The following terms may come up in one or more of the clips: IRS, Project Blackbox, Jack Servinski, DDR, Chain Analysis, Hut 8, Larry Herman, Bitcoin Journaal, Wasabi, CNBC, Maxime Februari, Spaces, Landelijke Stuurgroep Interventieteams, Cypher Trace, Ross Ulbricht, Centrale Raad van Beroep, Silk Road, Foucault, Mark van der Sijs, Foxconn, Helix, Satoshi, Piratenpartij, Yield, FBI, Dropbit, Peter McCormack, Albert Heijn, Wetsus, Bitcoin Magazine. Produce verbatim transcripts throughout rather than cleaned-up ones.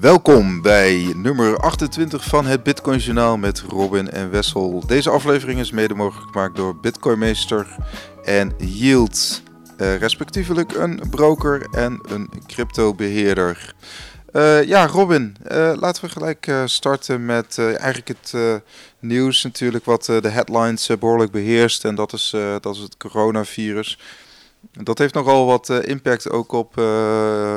Welkom bij nummer achtentwintig van het Bitcoin Journaal met Robin en Wessel. Deze aflevering is mede mogelijk gemaakt door Bitcoinmeester en Yield, eh, respectievelijk een broker en een cryptobeheerder. Uh, ja, Robin, uh, laten we gelijk uh, starten met uh, eigenlijk het uh, nieuws natuurlijk wat uh, de headlines uh, behoorlijk beheerst. En dat is, uh, dat is het coronavirus. Dat heeft nogal wat uh, impact ook op, uh,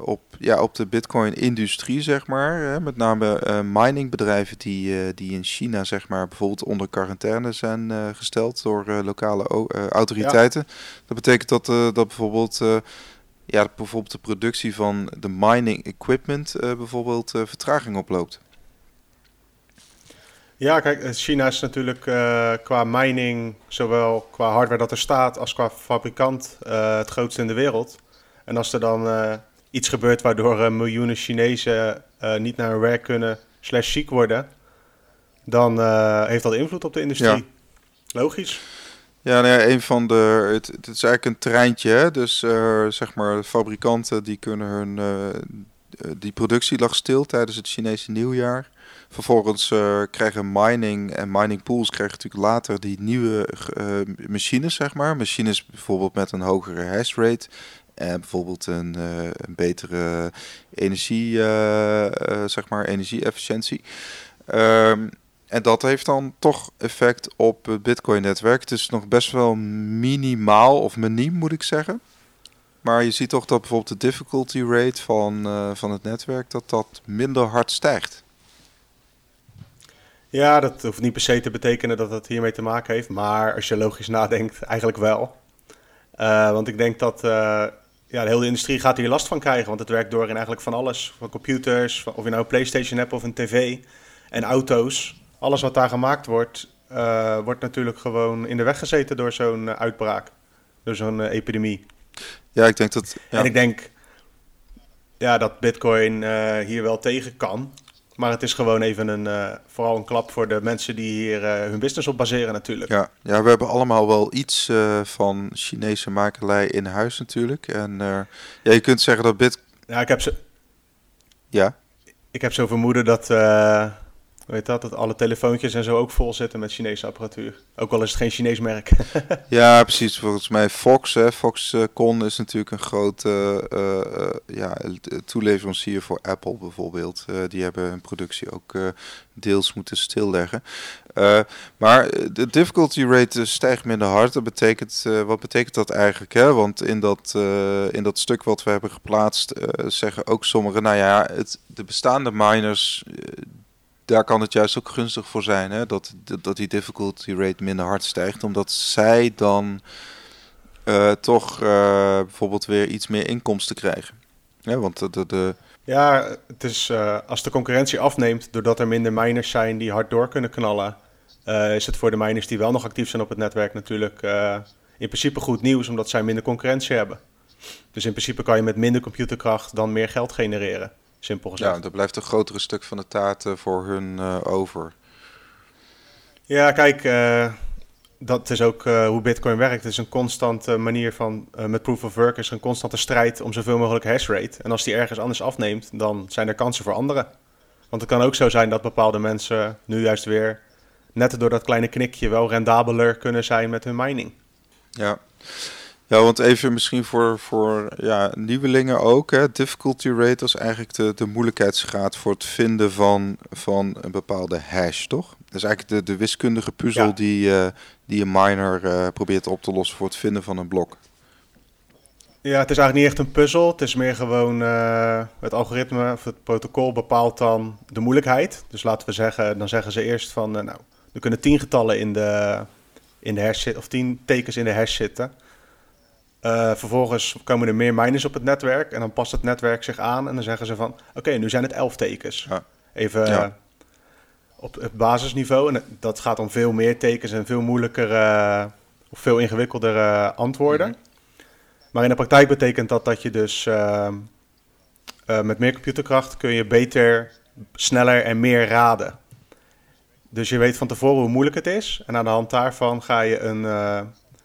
op, ja, op de Bitcoin-industrie, zeg maar. Hè? Met name uh, miningbedrijven die, uh, die in China, zeg maar, bijvoorbeeld onder quarantaine zijn uh, gesteld door uh, lokale o- uh, autoriteiten. Ja. Dat betekent dat, uh, dat bijvoorbeeld... Uh, Ja, bijvoorbeeld de productie van de mining equipment uh, bijvoorbeeld uh, vertraging oploopt. Ja, kijk, China is natuurlijk uh, qua mining, zowel qua hardware dat er staat als qua fabrikant uh, het grootste in de wereld. En als er dan uh, iets gebeurt waardoor uh, miljoenen Chinezen uh, niet naar hun werk kunnen slash ziek worden, dan uh, heeft dat invloed op de industrie. Ja. Logisch. Ja, nou ja, een van de. Het, het is eigenlijk een treintje, hè? Dus uh, zeg maar, fabrikanten die kunnen hun. Uh, die productie lag stil tijdens het Chinese nieuwjaar. Vervolgens uh, krijgen mining en mining pools krijgen natuurlijk later die nieuwe uh, machines, zeg maar. Machines bijvoorbeeld met een hogere hash rate. En bijvoorbeeld een, uh, een betere energie, uh, uh, zeg maar, energie-efficiëntie. Um, En dat heeft dan toch effect op het Bitcoin-netwerk. Het is nog best wel minimaal, of miniem moet ik zeggen. Maar je ziet toch dat bijvoorbeeld de difficulty rate van, uh, van het netwerk... dat dat minder hard stijgt. Ja, dat hoeft niet per se te betekenen dat het hiermee te maken heeft. Maar als je logisch nadenkt, eigenlijk wel. Uh, want ik denk dat uh, ja, de hele industrie gaat hier last van krijgen. Want het werkt door in eigenlijk van alles. Van computers, van, of je nou een PlayStation hebt of een tv en auto's. Alles wat daar gemaakt wordt, uh, wordt natuurlijk gewoon in de weg gezeten door zo'n uh, uitbraak. Door zo'n uh, epidemie. Ja, ik denk dat... Ja. En ik denk ja, dat Bitcoin uh, hier wel tegen kan. Maar het is gewoon even een, uh, vooral een klap voor de mensen die hier uh, hun business op baseren natuurlijk. Ja, ja, we hebben allemaal wel iets uh, van Chinese makelij in huis natuurlijk. En uh, ja, je kunt zeggen dat Bitcoin... Ja, ik heb zo... Ja? Ik heb zo vermoeden dat... Uh, Weet dat, dat alle telefoontjes en zo ook vol zitten met Chinese apparatuur. Ook al is het geen Chinees merk. Ja, precies. Volgens mij Fox, hè. Foxconn is natuurlijk een grote uh, uh, ja, toeleverancier voor Apple bijvoorbeeld. Uh, die hebben hun productie ook uh, deels moeten stilleggen. Uh, maar de difficulty rate stijgt minder hard. Dat betekent, uh, wat betekent dat eigenlijk? Hè? Want in dat, uh, in dat stuk wat we hebben geplaatst uh, zeggen ook sommigen... Nou ja, het, de bestaande miners... Uh, Daar kan het juist ook gunstig voor zijn, hè? Dat, dat die difficulty rate minder hard stijgt. Omdat zij dan uh, toch uh, bijvoorbeeld weer iets meer inkomsten krijgen. Ja, want de, de, de... ja het is, uh, als de concurrentie afneemt doordat er minder miners zijn die hard door kunnen knallen... Uh, is het voor de miners die wel nog actief zijn op het netwerk natuurlijk uh, in principe goed nieuws... omdat zij minder concurrentie hebben. Dus in principe kan je met minder computerkracht dan meer geld genereren. Simpel gezegd. Ja, dat blijft een grotere stuk van de taart uh, voor hun uh, over. Ja, kijk, uh, dat is ook uh, hoe Bitcoin werkt. Het is een constante manier van, uh, met proof of work is een constante strijd om zoveel mogelijk hash rate. En als die ergens anders afneemt, dan zijn er kansen voor anderen. Want het kan ook zo zijn dat bepaalde mensen nu juist weer, net door dat kleine knikje, wel rendabeler kunnen zijn met hun mining. Ja. Ja, want even misschien voor, voor ja, nieuwelingen ook. Hè. Difficulty rate is eigenlijk de, de moeilijkheidsgraad voor het vinden van, van een bepaalde hash, toch? Dat is eigenlijk de, de wiskundige puzzel ja. die, uh, die een miner uh, probeert op te lossen voor het vinden van een blok. Ja, het is eigenlijk niet echt een puzzel. Het is meer gewoon uh, het algoritme of het protocol bepaalt dan de moeilijkheid. Dus laten we zeggen, dan zeggen ze eerst van, uh, nou, er kunnen tien getallen in de, in de hash zitten, of tien tekens in de hash zitten. Uh, vervolgens komen er meer miners op het netwerk en dan past het netwerk zich aan en dan zeggen ze van, oké, okay, nu zijn het elf tekens. Ja. Even ja. Uh, op het basisniveau. En dat gaat om veel meer tekens en veel moeilijkere uh, of veel ingewikkeldere antwoorden. Mm-hmm. Maar in de praktijk betekent dat dat je dus uh, uh, met meer computerkracht kun je beter, sneller en meer raden. Dus je weet van tevoren hoe moeilijk het is en aan de hand daarvan ga je een... Uh,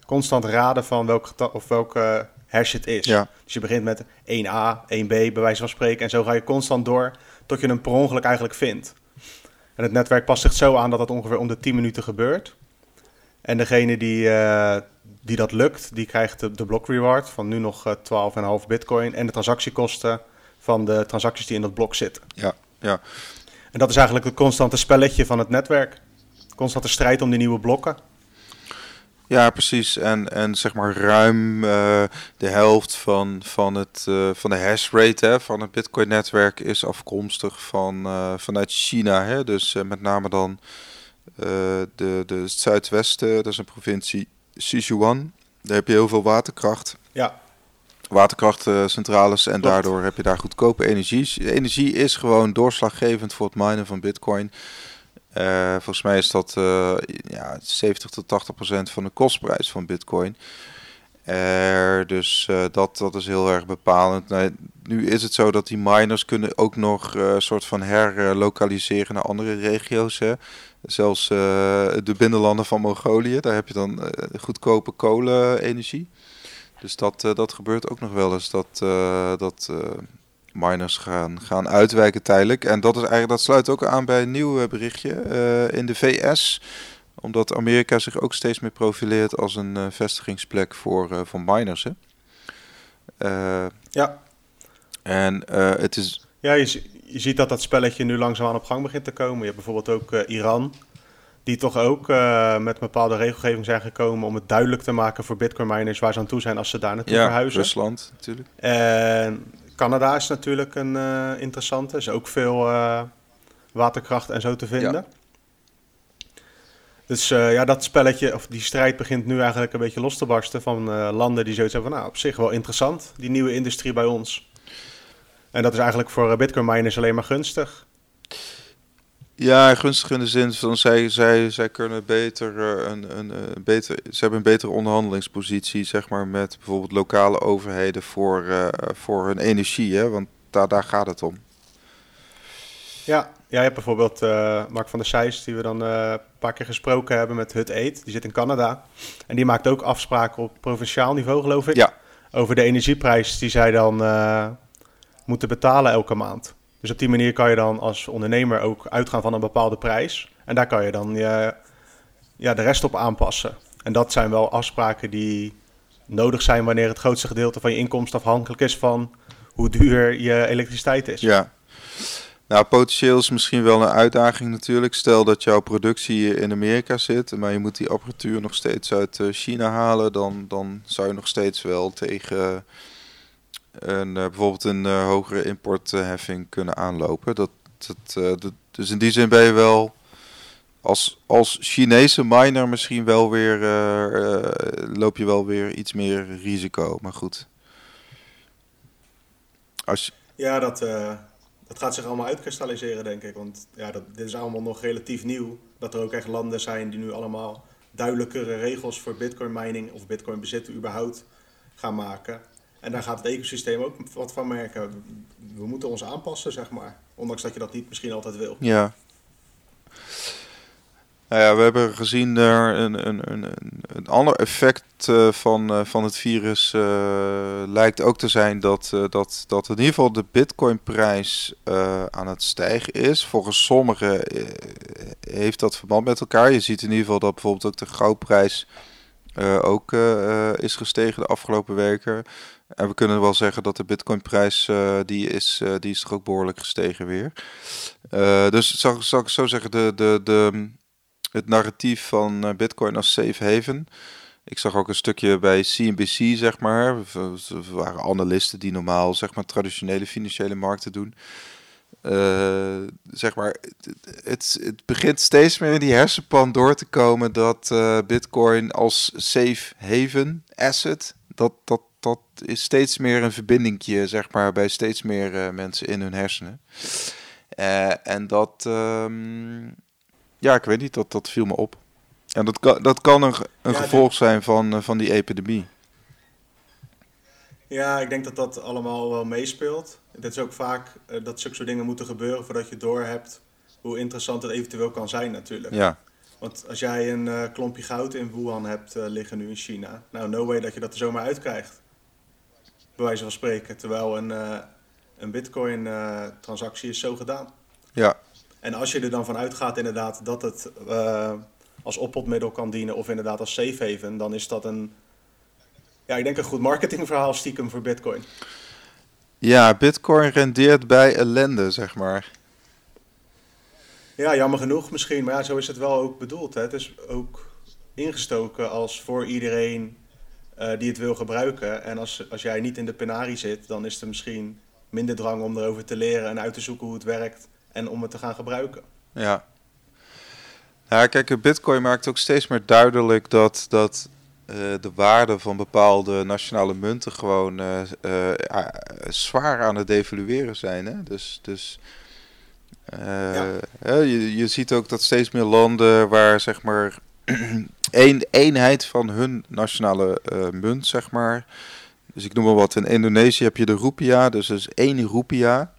constant raden van welk geta- of welke hash het is. Ja. Dus je begint met één A, één B, bij wijze van spreken. En zo ga je constant door tot je hem per ongeluk eigenlijk vindt. En het netwerk past zich zo aan dat dat ongeveer om de tien minuten gebeurt. En degene die, uh, die dat lukt, die krijgt de, de block reward van nu nog uh, twaalf komma vijf bitcoin en de transactiekosten van de transacties die in dat blok zitten. Ja, ja. En dat is eigenlijk het constante spelletje van het netwerk. Constante strijd om die nieuwe blokken. Ja, precies. En, en zeg maar ruim uh, de helft van, van, het, uh, van de hashrate hè, van het Bitcoin-netwerk is afkomstig van, uh, vanuit China. Hè? Dus uh, met name dan uh, de, de zuidwesten, dat is een provincie Sichuan. Daar heb je heel veel waterkracht. Ja. Waterkrachtcentrales en Klopt. Daardoor heb je daar goedkope energie. Energie is gewoon doorslaggevend voor het minen van Bitcoin. Uh, volgens mij is dat uh, ja, zeventig tot tachtig procent van de kostprijs van Bitcoin. Uh, dus uh, dat, dat is heel erg bepalend. Nou, nu is het zo dat die miners kunnen ook nog uh, soort van herlokaliseren naar andere regio's. Hè? Zelfs uh, de binnenlanden van Mongolië, daar heb je dan uh, goedkope kolenenergie. Dus dat, uh, dat gebeurt ook nog wel eens, dat, uh, dat uh, miners gaan, gaan uitwijken tijdelijk. En dat is eigenlijk, dat sluit ook aan bij een nieuw berichtje uh, in de V S. Omdat Amerika zich ook steeds meer profileert als een uh, vestigingsplek voor, uh, voor miners. Hè? Uh, ja. En uh, het is... Ja, je, je ziet dat dat spelletje nu langzaamaan op gang begint te komen. Je hebt bijvoorbeeld ook uh, Iran... die toch ook uh, met bepaalde regelgeving zijn gekomen... om het duidelijk te maken voor bitcoinminers... waar ze aan toe zijn als ze daar naartoe ja, verhuizen. Rusland natuurlijk. En Canada is natuurlijk een uh, interessante. Is ook veel uh, waterkracht en zo te vinden. Ja. Dus uh, ja, dat spelletje, of die strijd begint nu eigenlijk een beetje los te barsten... van uh, landen die zoiets hebben van... nou, op zich wel interessant, die nieuwe industrie bij ons. En dat is eigenlijk voor uh, bitcoinminers alleen maar gunstig... Ja, gunstig in de zin van zij, zij, zij kunnen beter een, een, een beter, ze hebben een betere onderhandelingspositie, zeg maar, met bijvoorbeeld lokale overheden voor, uh, voor hun energie, hè? Want daar, daar gaat het om. Ja, jij hebt bijvoorbeeld uh, Mark van der Sijs, die we dan uh, een paar keer gesproken hebben met Hut acht, die zit in Canada. En die maakt ook afspraken op provinciaal niveau, geloof ik, ja. Over de energieprijs die zij dan uh, moeten betalen elke maand. Dus op die manier kan je dan als ondernemer ook uitgaan van een bepaalde prijs. En daar kan je dan ja, ja, de rest op aanpassen. En dat zijn wel afspraken die nodig zijn wanneer het grootste gedeelte van je inkomsten afhankelijk is van hoe duur je elektriciteit is. Ja, nou potentieel is misschien wel een uitdaging natuurlijk. Stel dat jouw productie in Amerika zit, maar je moet die apparatuur nog steeds uit China halen. Dan, dan zou je nog steeds wel tegen... en uh, bijvoorbeeld een uh, hogere importheffing uh, kunnen aanlopen. Dat, dat, uh, dat, dus in die zin ben je wel als, als Chinese miner misschien wel weer uh, uh, loop je wel weer iets meer risico. Maar goed. Als je... Ja, dat, uh, dat gaat zich allemaal uitkristalliseren, denk ik. Want ja, dat, dit is allemaal nog relatief nieuw. Dat er ook echt landen zijn die nu allemaal duidelijkere regels voor bitcoin mining of bitcoin bezitten überhaupt gaan maken. En daar gaat het ecosysteem ook wat van merken. We moeten ons aanpassen, zeg maar. Ondanks dat je dat niet misschien altijd wil. Ja. Nou ja, we hebben gezien er een, een, een, een ander effect van, van het virus uh, lijkt ook te zijn dat, dat, dat in ieder geval de bitcoinprijs uh, aan het stijgen is. Volgens sommigen heeft dat verband met elkaar. Je ziet in ieder geval dat bijvoorbeeld ook de goudprijs uh, ook uh, is gestegen de afgelopen weken. En we kunnen wel zeggen dat de bitcoinprijs, uh, die, is, uh, die is toch ook behoorlijk gestegen weer. Uh, dus zou, zou ik zo zeggen, de, de, de, het narratief van uh, bitcoin als safe haven. Ik zag ook een stukje bij C N B C, zeg maar. Er waren analisten die normaal, zeg maar, traditionele financiële markten doen. Uh, zeg maar, het, het begint steeds meer in die hersenpan door te komen dat uh, bitcoin als safe haven asset, dat dat dat is steeds meer een verbindingje, zeg maar, bij steeds meer uh, mensen in hun hersenen. Uh, en dat, um, ja, ik weet niet, dat, dat viel me op. En dat kan, dat kan een, een ja, gevolg denk... zijn van, uh, van die epidemie. Ja, ik denk dat dat allemaal wel meespeelt. Het is ook vaak uh, dat zulke soort dingen moeten gebeuren voordat je doorhebt hoe interessant het eventueel kan zijn natuurlijk. Ja. Want als jij een uh, klompje goud in Wuhan hebt uh, liggen nu in China, nou, no way dat je dat er zomaar uitkrijgt. Bij wijze van spreken. Terwijl een, uh, een bitcoin uh, transactie is zo gedaan. Ja. En als je er dan van uitgaat inderdaad dat het uh, als oppotmiddel kan dienen of inderdaad als safe haven, dan is dat een, ja, ik denk een goed marketingverhaal stiekem voor bitcoin. Ja, bitcoin rendeert bij ellende, zeg maar. Ja, jammer genoeg misschien, maar ja, zo is het wel ook bedoeld. Hè? Het is ook ingestoken als voor iedereen uh, die het wil gebruiken. En als, als jij niet in de penarie zit, dan is er misschien minder drang om erover te leren en uit te zoeken hoe het werkt en om het te gaan gebruiken. Ja. Nou, kijk, Bitcoin maakt ook steeds meer duidelijk dat, dat uh, de waarde van bepaalde nationale munten gewoon uh, uh, uh, zwaar aan het devalueren zijn. Hè? Dus... dus Uh, ja. je, je ziet ook dat steeds meer landen waar zeg maar een eenheid van hun nationale uh, munt, zeg maar. Dus ik noem maar wat, in Indonesië heb je de roepia, dus is één roepia.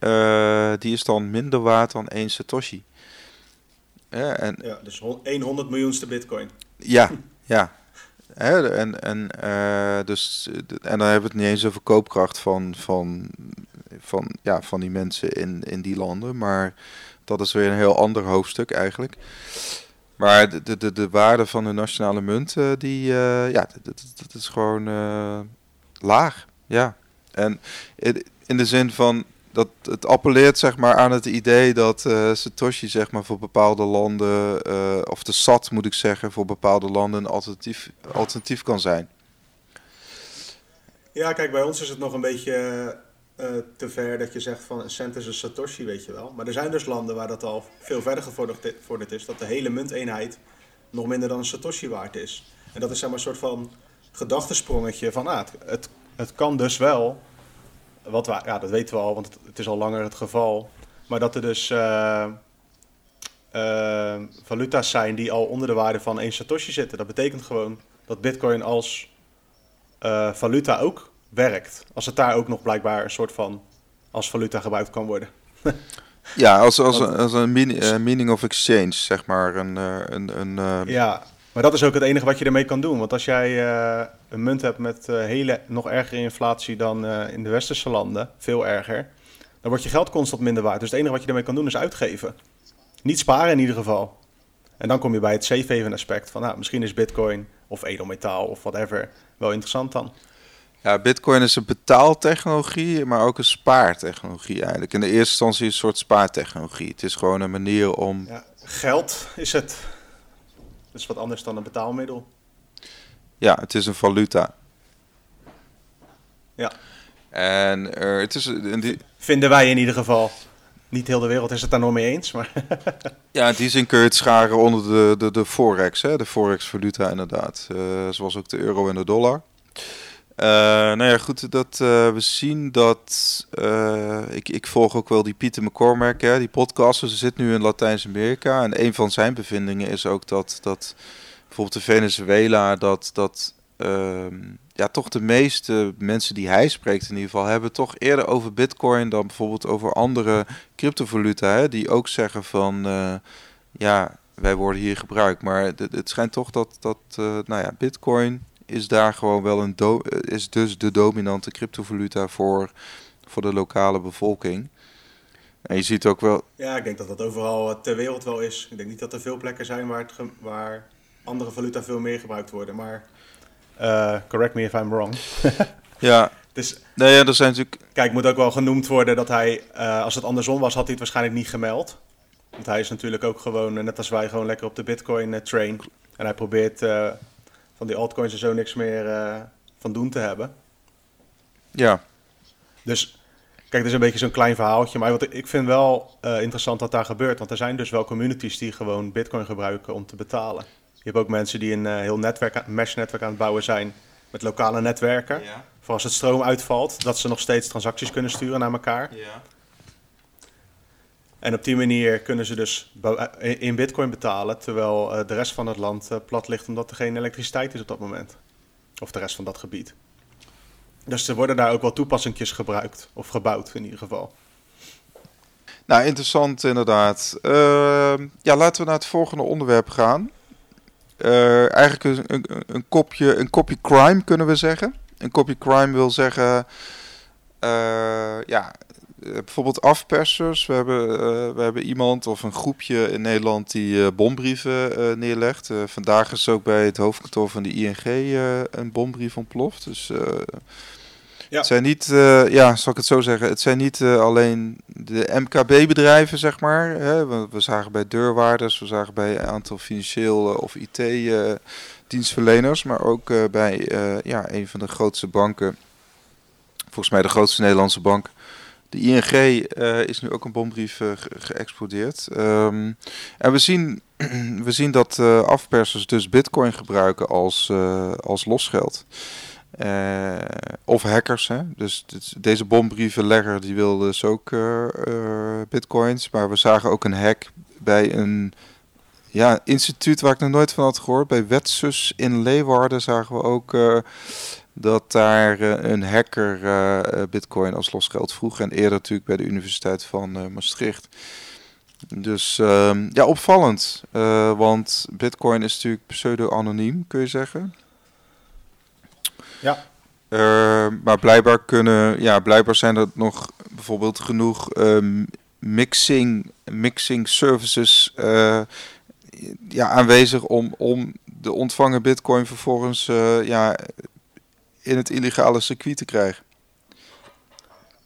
Uh, die is dan minder waard dan één satoshi. Ja, en, ja, dus honderd miljoenste bitcoin. Ja, ja. Hè, en, en, uh, dus, en dan hebben we het niet eens over koopkracht van, van, van, ja, van die mensen in, in die landen. Maar dat is weer een heel ander hoofdstuk eigenlijk. Maar de, de, de waarde van de nationale munt, die, uh, ja, dat, dat is gewoon uh, laag. Ja. En in de zin van, dat het appelleert zeg maar aan het idee dat uh, Satoshi zeg maar voor bepaalde landen, uh, of de S A T moet ik zeggen, voor bepaalde landen een alternatief, alternatief kan zijn. Ja, kijk, bij ons is het nog een beetje uh, te ver dat je zegt van een cent is een Satoshi, weet je wel. Maar er zijn dus landen waar dat al veel verder gevorderd is, dat de hele munteenheid nog minder dan een Satoshi waard is. En dat is zeg maar een soort van gedachtesprongetje van, ah, het, het kan dus wel. Wat we, ja, dat weten we al, want het is al langer het geval. Maar dat er dus uh, uh, valuta's zijn die al onder de waarde van één satoshi zitten. Dat betekent gewoon dat bitcoin als uh, valuta ook werkt. Als het daar ook nog blijkbaar een soort van als valuta gebruikt kan worden. Ja, als, als, want, als een mini, uh, meaning of exchange, zeg maar. Een, uh, een, een, uh... Ja, maar dat is ook het enige wat je ermee kan doen. Want als jij uh, een munt hebt met uh, hele nog ergere inflatie dan uh, in de westerse landen, veel erger, dan wordt je geld constant minder waard. Dus het enige wat je ermee kan doen is uitgeven. Niet sparen in ieder geval. En dan kom je bij het safe haven aspect van, nou, misschien is bitcoin of edelmetaal of whatever wel interessant dan. Ja, bitcoin is een betaaltechnologie, maar ook een spaartechnologie eigenlijk. In de eerste instantie een soort spaartechnologie. Het is gewoon een manier om... Ja, geld is het... Dat is wat anders dan een betaalmiddel. Ja, het is een valuta. Ja. En uh, het is... In die... Vinden wij in ieder geval. Niet heel de wereld is het daar nog mee eens, maar... Ja, in die zin kun je het scharen onder de, de, de forex, hè? De forex-valuta inderdaad. Uh, zoals ook de euro en de dollar. Uh, nou ja, goed, dat uh, we zien dat... Uh, ik, ik volg ook wel die Peter McCormack, hè, die podcaster. Ze zit nu in Latijns-Amerika. En een van zijn bevindingen is ook dat, dat bijvoorbeeld de Venezuela... dat, dat uh, ja, toch de meeste mensen die hij spreekt in ieder geval... hebben toch eerder over bitcoin dan bijvoorbeeld over andere cryptovaluta... Hè, die ook zeggen van, uh, ja, wij worden hier gebruikt. Maar het, het schijnt toch dat, dat uh, nou ja, bitcoin... is daar gewoon wel een do- is dus de dominante cryptovaluta voor, voor de lokale bevolking. En je ziet ook wel... Ja, ik denk dat dat overal ter wereld wel is. Ik denk niet dat er veel plekken zijn waar, het ge- waar andere valuta veel meer gebruikt worden. Maar uh, correct me if I'm wrong. Ja. Dus, nee, ja, er zijn natuurlijk... Kijk, moet ook wel genoemd worden dat hij, uh, als het andersom was, had hij het waarschijnlijk niet gemeld. Want hij is natuurlijk ook gewoon, net als wij, gewoon lekker op de Bitcoin uh, train. En hij probeert... Uh, van die altcoins er zo niks meer uh, van doen te hebben. Ja. Dus, kijk, dit is een beetje zo'n klein verhaaltje. Maar wat ik, ik vind wel uh, interessant wat daar gebeurt. Want er zijn dus wel communities die gewoon bitcoin gebruiken om te betalen. Je hebt ook mensen die een uh, heel netwerk, mesh-netwerk aan het bouwen zijn... met lokale netwerken. Ja. Voor als het stroom uitvalt, dat ze nog steeds transacties kunnen sturen naar elkaar. Ja. En op die manier kunnen ze dus in bitcoin betalen... terwijl de rest van het land plat ligt omdat er geen elektriciteit is op dat moment. Of de rest van dat gebied. Dus er worden daar ook wel toepassingjes gebruikt. Of gebouwd in ieder geval. Nou, interessant inderdaad. Uh, ja, laten we naar het volgende onderwerp gaan. Uh, eigenlijk een, een, een kopje, een kopje crime kunnen we zeggen. Een kopje crime wil zeggen... Uh, ja, bijvoorbeeld afpersers. We hebben, uh, we hebben iemand of een groepje in Nederland die uh, bombrieven uh, neerlegt. Uh, vandaag is ook bij het hoofdkantoor van de I N G uh, een bombrief ontploft. Dus uh, ja. Het zijn niet, uh, ja, zal ik het zo zeggen, het zijn niet uh, alleen de M K B-bedrijven, zeg maar. Hè? We, we zagen bij deurwaarders, we zagen bij een aantal financieel uh, of I T-dienstverleners, uh, maar ook uh, bij uh, ja, een van de grootste banken. Volgens mij de grootste Nederlandse bank. De I N G uh, is nu ook een bombrief uh, ge- geëxplodeerd. Um, en we zien, we zien dat uh, afpersers dus bitcoin gebruiken als, uh, als losgeld. Uh, of hackers. Hè? Dus dit, deze bombrievenlegger die wil dus ook uh, uh, bitcoins. Maar we zagen ook een hack bij een ja, instituut waar ik nog nooit van had gehoord. Bij Wetsus in Leeuwarden zagen we ook... Uh, dat daar uh, een hacker uh, bitcoin als losgeld vroeg. En eerder natuurlijk bij de Universiteit van uh, Maastricht. Dus uh, ja, opvallend. Uh, want bitcoin is natuurlijk pseudo-anoniem, kun je zeggen. Ja. Uh, maar blijkbaar kunnen, ja, blijkbaar zijn er nog bijvoorbeeld genoeg uh, mixing, mixing services uh, ja, aanwezig om, om de ontvangen bitcoin vervolgens... Uh, ja, in het illegale circuit te krijgen.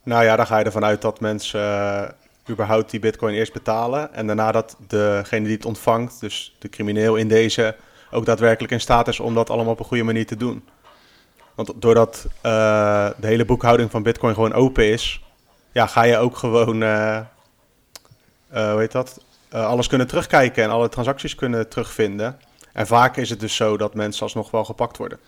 Nou ja, dan ga je ervan uit dat mensen uh, überhaupt die bitcoin eerst betalen... en daarna dat degene die het ontvangt, dus de crimineel in deze... ook daadwerkelijk in staat is om dat allemaal op een goede manier te doen. Want doordat uh, de hele boekhouding van bitcoin gewoon open is... ja, ga je ook gewoon, uh, uh, hoe heet dat, uh, alles kunnen terugkijken... en alle transacties kunnen terugvinden. En vaak is het dus zo dat mensen alsnog wel gepakt worden...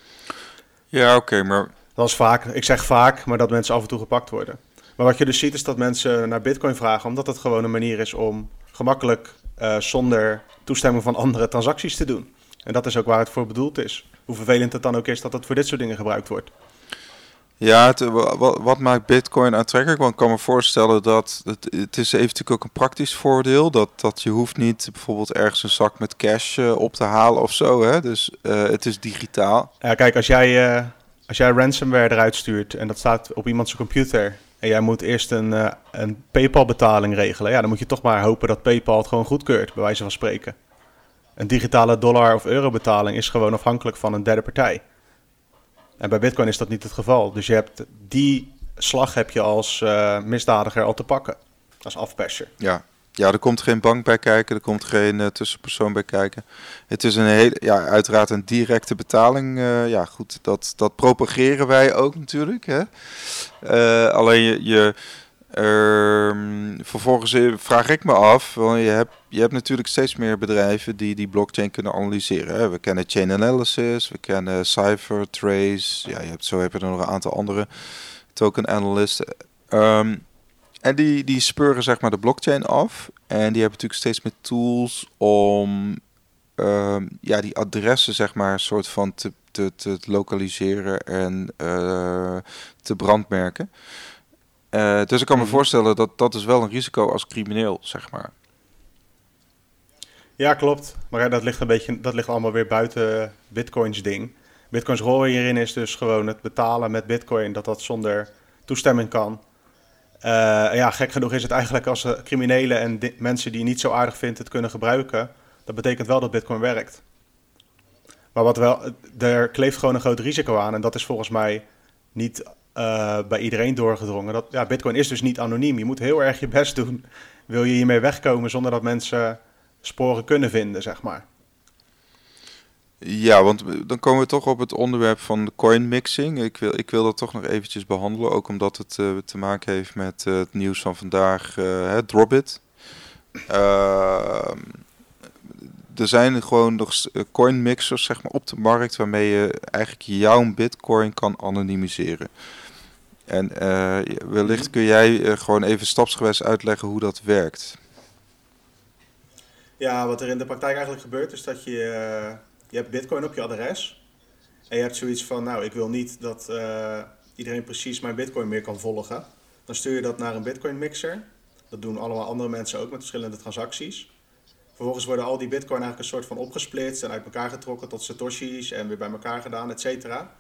Ja, oké, okay, maar... Dat is vaak, ik zeg vaak, maar dat mensen af en toe gepakt worden. Maar wat je dus ziet is dat mensen naar bitcoin vragen... omdat dat gewoon een manier is om gemakkelijk... Uh, zonder toestemming van anderen transacties te doen. En dat is ook waar het voor bedoeld is. Hoe vervelend het dan ook is dat het voor dit soort dingen gebruikt wordt. Ja, het, wat, wat maakt bitcoin aantrekkelijk? Want ik kan me voorstellen dat... Het, het is even natuurlijk ook een praktisch voordeel... Dat, dat je hoeft niet bijvoorbeeld ergens een zak met cash uh, op te halen of zo. Hè? Dus uh, het is digitaal. Ja, kijk, als jij, uh, als jij ransomware eruit stuurt... en dat staat op iemands computer... en jij moet eerst een, uh, een PayPal-betaling regelen... ja, dan moet je toch maar hopen dat PayPal het gewoon goedkeurt... bij wijze van spreken. Een digitale dollar- of eurobetaling is gewoon afhankelijk van een derde partij... En bij bitcoin is dat niet het geval. Dus je hebt die slag heb je als uh, misdadiger al te pakken. Als afperser. Ja. Ja, er komt geen bank bij kijken. Er komt geen uh, tussenpersoon bij kijken. Het is een hele, ja, uiteraard een directe betaling. Uh, ja, goed. Dat, dat propageren wij ook natuurlijk. Hè? Uh, alleen je... je Uh, vervolgens vraag ik me af, want je hebt, je hebt natuurlijk steeds meer bedrijven die die blockchain kunnen analyseren. Hè? We kennen Chain Analysis, we kennen Cypher Trace, ja, je hebt, zo heb je er nog een aantal andere token analysten. Um, en die, die speuren zeg maar de blockchain af en die hebben natuurlijk steeds meer tools om um, ja, die adressen zeg maar soort van te, te, te lokaliseren en uh, te brandmerken. Uh, dus ik kan me voorstellen dat dat is wel een risico als crimineel, zeg maar. Ja, klopt. Maar ja, dat ligt een beetje, dat ligt allemaal weer buiten Bitcoins ding. Bitcoins rol hierin is dus gewoon het betalen met Bitcoin, dat dat zonder toestemming kan. Uh, ja, gek genoeg is het eigenlijk als criminelen en di- mensen die je niet zo aardig vindt het kunnen gebruiken. Dat betekent wel dat Bitcoin werkt. Maar wat wel, er kleeft gewoon een groot risico aan en dat is volgens mij niet... Uh, bij iedereen doorgedrongen. Dat, ja, Bitcoin is dus niet anoniem. Je moet heel erg je best doen. Wil je hiermee wegkomen zonder dat mensen sporen kunnen vinden, zeg maar. Ja, want dan komen we toch op het onderwerp van de coinmixing. Ik wil, ik wil dat toch nog eventjes behandelen. Ook omdat het uh, te maken heeft met uh, het nieuws van vandaag. Uh, hè, Dropbit. Uh, er zijn gewoon nog coinmixers zeg maar, op de markt... waarmee je eigenlijk jouw bitcoin kan anonimiseren. En uh, wellicht kun jij uh, gewoon even stapsgewijs uitleggen hoe dat werkt. Ja, wat er in de praktijk eigenlijk gebeurt is dat je... Uh, je hebt bitcoin op je adres. En je hebt zoiets van, nou, ik wil niet dat uh, iedereen precies mijn bitcoin meer kan volgen. Dan stuur je dat naar een bitcoin mixer. Dat doen allemaal andere mensen ook met verschillende transacties. Vervolgens worden al die bitcoin eigenlijk een soort van opgesplitst... en uit elkaar getrokken tot satoshis en weer bij elkaar gedaan, et cetera.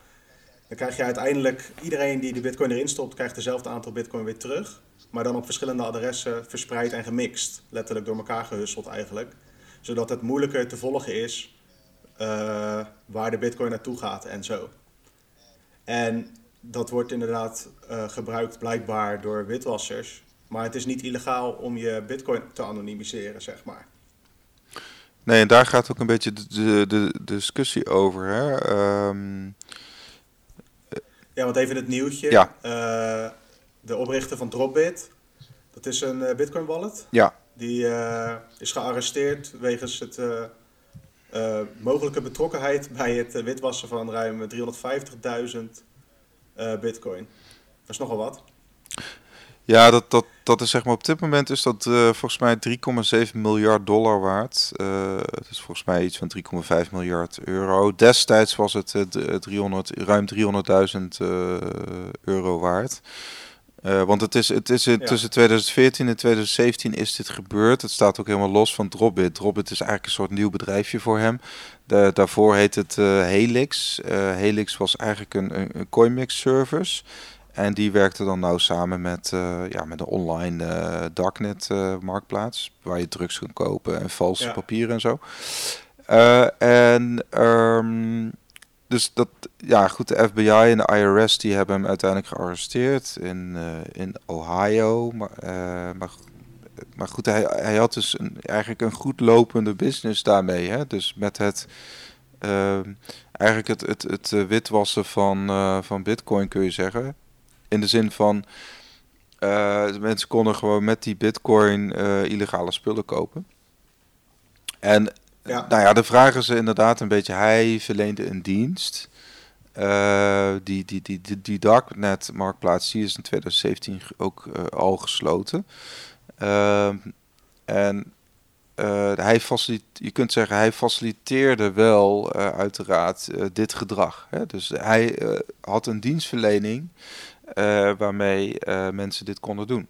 Dan krijg je uiteindelijk, iedereen die de bitcoin erin stopt, krijgt dezelfde aantal bitcoin weer terug. Maar dan op verschillende adressen verspreid en gemixt. Letterlijk door elkaar gehusteld eigenlijk. Zodat het moeilijker te volgen is uh, waar de bitcoin naartoe gaat en zo. En dat wordt inderdaad uh, gebruikt blijkbaar door witwassers. Maar het is niet illegaal om je bitcoin te anonimiseren, zeg maar. Nee, en daar gaat ook een beetje de, de, de discussie over, hè? Um... Ja, want even het nieuwtje. Ja. Uh, de oprichter van Dropbit, dat is een uh, bitcoin wallet. Ja. Die uh, is gearresteerd wegens het uh, uh, mogelijke betrokkenheid bij het uh, witwassen van ruim driehonderdvijftigduizend uh, bitcoin. Dat is nogal wat. Ja, dat, dat, dat is zeg maar op dit moment is dat uh, volgens mij drie komma zeven miljard dollar waard. Uh, het is volgens mij iets van drie komma vijf miljard euro. Destijds was het uh, driehonderd, ruim driehonderdduizend uh, euro waard. Uh, want het is, het is ja. tussen tweeduizend veertien en tweeduizend zeventien is dit gebeurd. Het staat ook helemaal los van Dropbit. Dropbit is eigenlijk een soort nieuw bedrijfje voor hem. De, daarvoor heet het uh, Helix. Uh, Helix was eigenlijk een, een, een CoinMix service. En die werkte dan nou samen met, uh, ja, met een online uh, darknet uh, marktplaats. Waar je drugs kunt kopen en valse ja. papieren en zo. Uh, en um, dus dat, ja goed, de F B I en de I R S die hebben hem uiteindelijk gearresteerd in, uh, in Ohio. Maar, uh, maar, maar goed, hij, hij had dus een, eigenlijk een goed lopende business daarmee. Hè? Dus met het... Uh, eigenlijk het, het, het witwassen van, uh, van bitcoin kun je zeggen. In de zin van, uh, de mensen konden gewoon met die bitcoin uh, illegale spullen kopen. En ja. nou ja, de vraag is inderdaad een beetje, hij verleende een dienst. Uh, die, die, die, die, die darknet marktplaats, die is in tweeduizend zeventien ook uh, al gesloten. Uh, en uh, hij facilite- je kunt zeggen, hij faciliteerde wel uh, uiteraard uh, dit gedrag. Hè? Dus hij uh, had een dienstverlening. Uh, waarmee uh, mensen dit konden doen.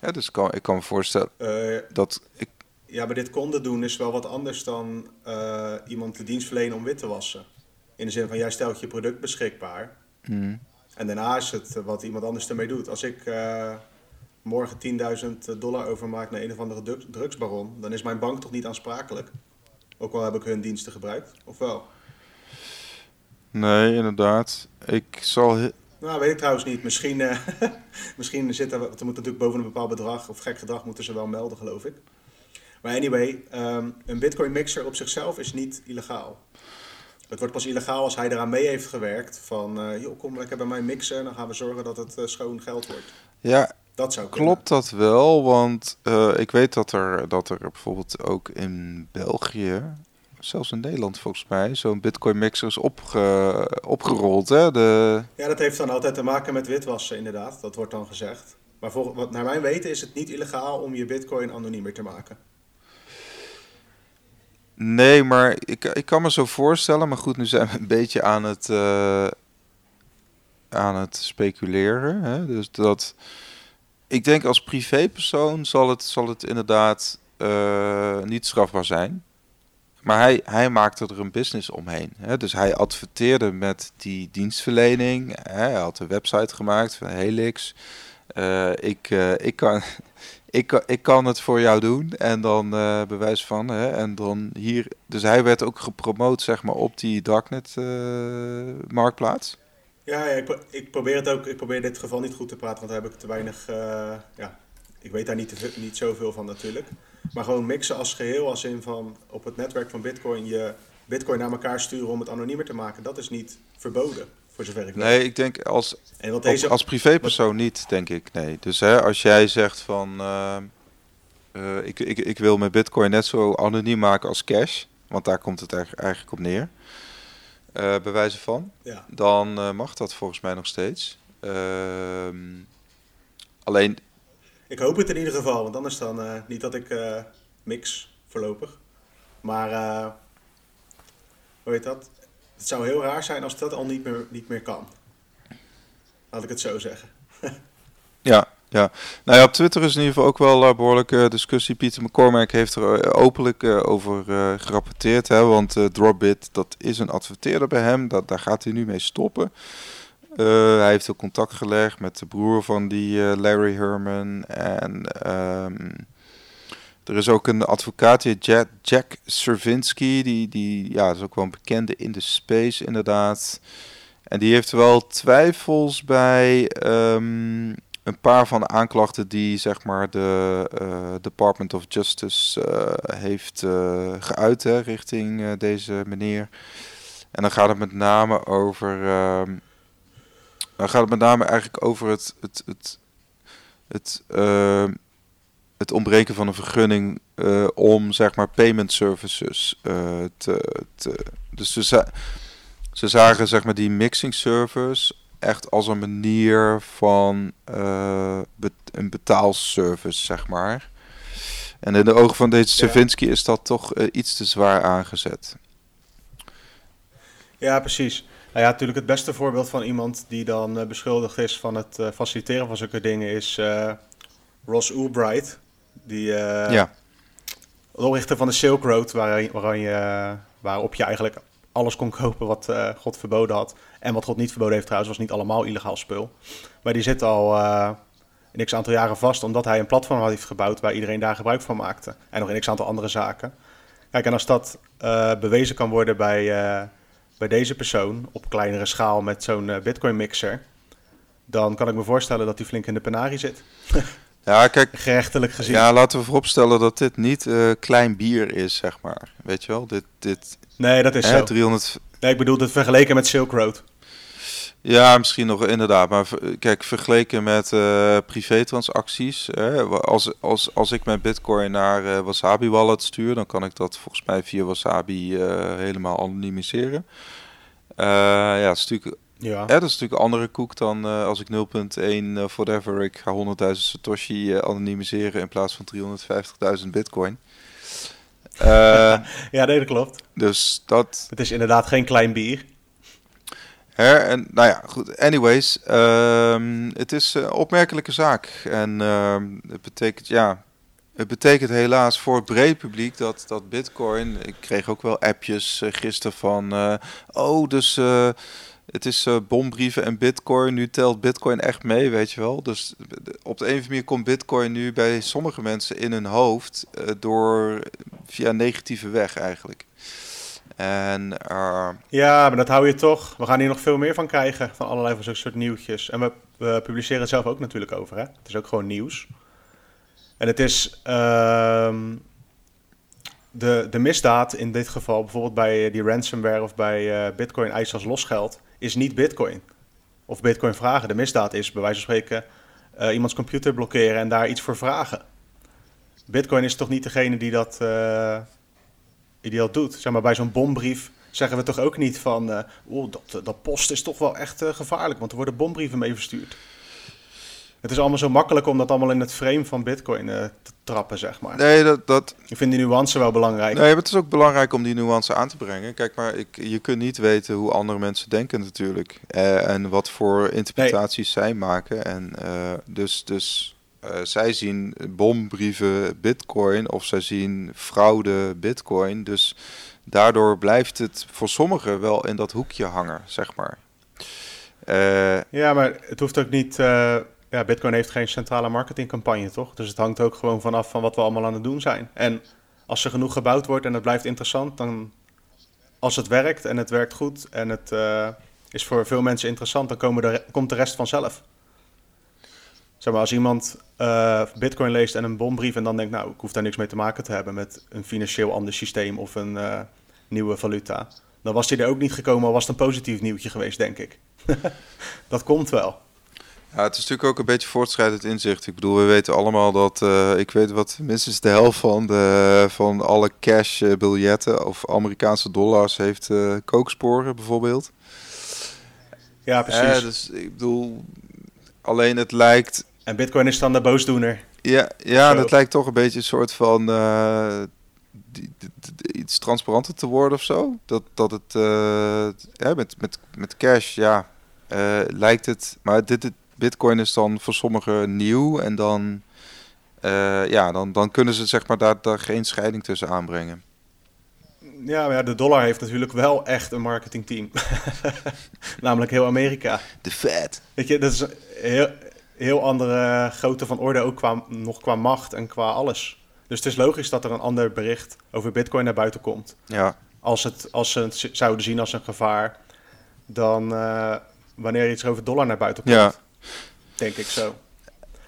Ja, dus kan, ik kan me voorstellen uh, dat... Ik... Ja, maar dit konden doen is wel wat anders dan uh, iemand de dienst verlenen om wit te wassen. In de zin van, jij stelt je product beschikbaar. Mm. En daarna is het wat iemand anders ermee doet. Als ik uh, morgen tienduizend dollar overmaak naar een of andere drugs- drugsbaron... dan is mijn bank toch niet aansprakelijk? Ook al heb ik hun diensten gebruikt, of wel? Nee, inderdaad. Ik zal... He- Nou, weet ik trouwens niet. Misschien, uh, misschien zit er, er moet natuurlijk boven een bepaald bedrag of gek gedrag moeten ze wel melden, geloof ik. Maar anyway, um, een bitcoin mixer op zichzelf is niet illegaal. Het wordt pas illegaal als hij eraan mee heeft gewerkt van, uh, joh, kom lekker bij mij mixen en dan gaan we zorgen dat het uh, schoon geld wordt. Ja, dat zou kunnen. Klopt dat wel? Want uh, ik weet dat er, dat er bijvoorbeeld ook in België... zelfs in Nederland volgens mij, zo'n bitcoin mixer is opge- opgerold. Hè? De... Ja, dat heeft dan altijd te maken met witwassen inderdaad, dat wordt dan gezegd. Maar voor, wat naar mijn weten is het niet illegaal om je bitcoin anoniemer te maken. Nee, maar ik, ik kan me zo voorstellen, maar goed, nu zijn we een beetje aan het, uh, aan het speculeren. Hè? Dus dat, ik denk als privépersoon zal het, zal het inderdaad uh, niet strafbaar zijn. Maar hij, hij maakte er een business omheen. Hè? Dus hij adverteerde met die dienstverlening. Hij had een website gemaakt van Helix. Uh, ik, uh, ik, kan, ik, kan, ik kan het voor jou doen. En dan uh, bewijs van. Hè? En dan hier. Dus hij werd ook gepromoot zeg maar, op die darknet uh, marktplaats. Ja, ja ik, pro- ik probeer het ook. Ik probeer dit geval niet goed te praten, want daar heb ik te weinig. Uh, ja. Ik weet daar niet, te veel, niet zoveel van natuurlijk. Maar gewoon mixen als geheel, als in van op het netwerk van bitcoin... je bitcoin naar elkaar sturen om het anoniemer te maken... dat is niet verboden, voor zover ik weet. Nee, ik denk als, en wat deze, als privépersoon wat, niet, denk ik, nee. Dus hè, als jij zegt van... Uh, uh, ik, ik, ik wil mijn bitcoin net zo anoniem maken als cash... want daar komt het eigenlijk op neer... Uh, bij wijze van, ja. dan uh, mag dat volgens mij nog steeds. Uh, alleen... Ik hoop het in ieder geval, want anders dan uh, niet dat ik uh, mix voorlopig. Maar, uh, hoe heet dat? Het zou heel raar zijn als dat al niet meer, niet meer kan. Laat ik het zo zeggen. ja, ja. Nou ja, op Twitter is in ieder geval ook wel een uh, behoorlijke discussie. Peter McCormack heeft er openlijk uh, over uh, gerapporteerd. Hè, want uh, Dropbit, dat is een adverteerder bij hem. Dat, daar gaat hij nu mee stoppen. Uh, hij heeft ook contact gelegd met de broer van die uh, Larry Herman. En um, er is ook een advocaat, Jack, Jack Servinski. Die, die ja, is ook wel een bekende in de space, inderdaad. En die heeft wel twijfels bij um, een paar van de aanklachten die zeg maar de uh, Department of Justice uh, heeft uh, geuit hè, richting uh, deze meneer. En dan gaat het met name over... Uh, Dan gaat het met name eigenlijk over het, het, het, het, uh, het ontbreken van een vergunning uh, om zeg maar payment services uh, te, te... Dus ze, za- ze zagen zeg maar die mixing service echt als een manier van uh, be- een betaalservice zeg maar. En in de ogen van deze Servinski is dat toch uh, iets te zwaar aangezet. Ja, precies. Nou ja, natuurlijk het beste voorbeeld van iemand die dan uh, beschuldigd is van het uh, faciliteren van zulke dingen is uh, Ross Ulbricht. Die uh, ja. oprichter van de Silk Road, waar, waar je, waarop je eigenlijk alles kon kopen wat uh, God verboden had. En wat God niet verboden heeft trouwens, was niet allemaal illegaal spul. Maar die zit al uh, in x aantal jaren vast, omdat hij een platform had heeft gebouwd waar iedereen daar gebruik van maakte. En nog in x aantal andere zaken. Kijk, en als dat uh, bewezen kan worden bij... Uh, bij deze persoon, op kleinere schaal met zo'n uh, Bitcoin mixer, dan kan ik me voorstellen dat hij flink in de penarie zit. Ja, kijk, gerechtelijk gezien. Ja, laten we vooropstellen dat dit niet uh, klein bier is, zeg maar. Weet je wel? Dit, dit, nee, dat is hè, zo. driehonderd... Nee, ik bedoel, het vergeleken met Silk Road. Ja, misschien nog inderdaad. Maar kijk, vergeleken met uh, privétransacties. Hè, als, als, als ik mijn Bitcoin naar uh, Wasabi Wallet stuur, dan kan ik dat volgens mij via Wasabi uh, helemaal anonimiseren. Uh, ja, dat is natuurlijk, ja. Hè, dat is natuurlijk een andere koek dan uh, als ik nul komma één uh, whatever. Ik ga honderdduizend Satoshi uh, anonimiseren in plaats van driehonderdvijftigduizend Bitcoin. Uh, ja, nee, dat klopt. Dus dat... Het is inderdaad geen klein bier. Her, en, nou ja, goed. Anyways, um, het is een opmerkelijke zaak. En um, het betekent, ja, het betekent helaas voor het breed publiek dat, dat Bitcoin... Ik kreeg ook wel appjes uh, gisteren van... Uh, oh, dus uh, het is uh, bombrieven en Bitcoin. Nu telt Bitcoin echt mee, weet je wel. Dus op de een of andere manier komt Bitcoin nu bij sommige mensen in hun hoofd... Uh, door via negatieve weg eigenlijk. En, uh... ja, maar dat hou je toch. We gaan hier nog veel meer van krijgen, van allerlei van zulke soort nieuwtjes. En we, we publiceren het zelf ook natuurlijk over, hè. Het is ook gewoon nieuws. En het is uh, de, de misdaad in dit geval, bijvoorbeeld bij die ransomware of bij uh, Bitcoin eisen als losgeld, is niet Bitcoin. Of Bitcoin vragen. De misdaad is, bij wijze van spreken, uh, iemands computer blokkeren en daar iets voor vragen. Bitcoin is toch niet degene die dat... Uh, die dat doet. Zeg maar, bij zo'n bombrief zeggen we toch ook niet van... Uh, oh, dat, dat post is toch wel echt uh, gevaarlijk, want er worden bombrieven mee verstuurd. Het is allemaal zo makkelijk om dat allemaal in het frame van Bitcoin uh, te trappen, zeg maar. Nee, dat, dat... Ik vind die nuance wel belangrijk. Nee, maar het is ook belangrijk om die nuance aan te brengen. Kijk, maar ik, je kunt niet weten hoe andere mensen denken natuurlijk. Uh, en wat voor interpretaties nee. zij maken. En uh, dus... dus... Uh, zij zien bombrieven Bitcoin of zij zien fraude Bitcoin. Dus daardoor blijft het voor sommigen wel in dat hoekje hangen, zeg maar. Uh, ja, maar het hoeft ook niet... Uh, ja, Bitcoin heeft geen centrale marketingcampagne, toch? Dus het hangt ook gewoon vanaf van wat we allemaal aan het doen zijn. En als er genoeg gebouwd wordt en het blijft interessant, dan als het werkt en het werkt goed en het uh, is voor veel mensen interessant, dan komen de, komt de rest vanzelf. Zeg maar, als iemand uh, Bitcoin leest en een bombrief en dan denkt... nou, ik hoef daar niks mee te maken te hebben met een financieel ander systeem of een uh, nieuwe valuta... dan was hij er ook niet gekomen, al was het een positief nieuwtje geweest, denk ik. Dat komt wel. Ja, het is natuurlijk ook een beetje voortschrijdend inzicht. Ik bedoel, we weten allemaal dat... Uh, ik weet wat, minstens de helft van, de, van alle cash-biljetten of Amerikaanse dollars... heeft uh, kooksporen, bijvoorbeeld. Ja, precies. Uh, dus ik bedoel... Alleen het lijkt... En Bitcoin is dan de boosdoener. Ja, ja dat lijkt toch een beetje een soort van... Uh, die, die, die, iets transparanter te worden of zo. Dat, dat het... Uh, ja, met, met, met cash, ja. Uh, lijkt het... Maar dit, dit, Bitcoin is dan voor sommigen nieuw. En dan... Uh, ja, dan, dan kunnen ze zeg maar daar, daar geen scheiding tussen aanbrengen. Ja, maar de dollar heeft natuurlijk wel echt een marketingteam. Namelijk heel Amerika. De Fed. Weet je, dat is een heel, heel andere grootte van orde, ook qua, nog qua macht en qua alles. Dus het is logisch dat er een ander bericht over Bitcoin naar buiten komt. Ja. Als, het, als ze het zouden zien als een gevaar, dan uh, wanneer iets over dollar naar buiten komt. Ja. Denk ik zo.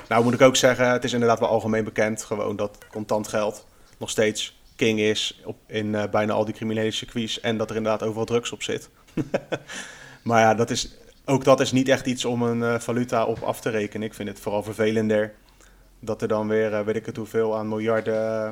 Nou moet ik ook zeggen, het is inderdaad wel algemeen bekend gewoon dat contant geld nog steeds king is op, in uh, bijna al die criminele circuits en dat er inderdaad overal drugs op zit. Maar ja, dat is, ook dat is niet echt iets om een uh, valuta op af te rekenen. Ik vind het vooral vervelender dat er dan weer, uh, weet ik het hoeveel, aan miljarden uh,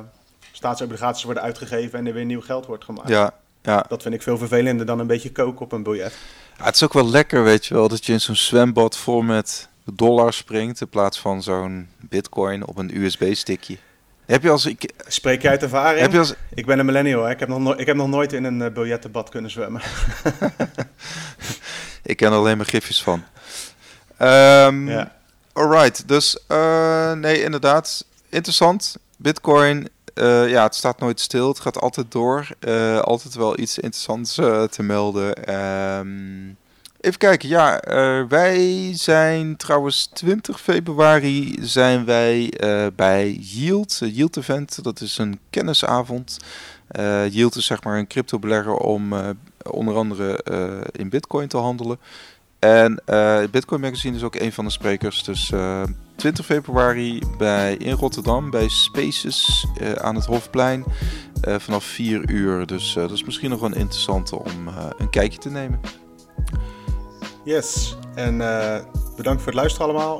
staatsobligaties worden uitgegeven en er weer nieuw geld wordt gemaakt. Ja, ja. Dat vind ik veel vervelender dan een beetje koken op een biljet. Ja, het is ook wel lekker, weet je wel, dat je in zo'n zwembad vol met dollar springt in plaats van zo'n bitcoin op een U S B-stickje. Heb je als ik spreek je uit ervaring? Heb je als... Ik ben een millennial, hè? Ik heb nog no- ik heb nog nooit in een uh, biljettenbad kunnen zwemmen. Ik ken er alleen maar gifjes van. Um, ja. Alright, dus uh, nee, inderdaad, interessant. Bitcoin, uh, ja, het staat nooit stil, het gaat altijd door, uh, altijd wel iets interessants uh, te melden. Um, Even kijken, ja, uh, wij zijn trouwens twintig februari zijn wij uh, bij Yield, uh, Yield Event. Dat is een kennisavond. Uh, Yield is zeg maar een cryptobelegger om uh, onder andere uh, in Bitcoin te handelen. En uh, Bitcoin Magazine is ook een van de sprekers. Dus uh, twintig februari bij, in Rotterdam bij Spaces uh, aan het Hofplein uh, vanaf vier uur. Dus uh, dat is misschien nog wel een interessante om uh, een kijkje te nemen. Yes, en uh, bedankt voor het luisteren allemaal.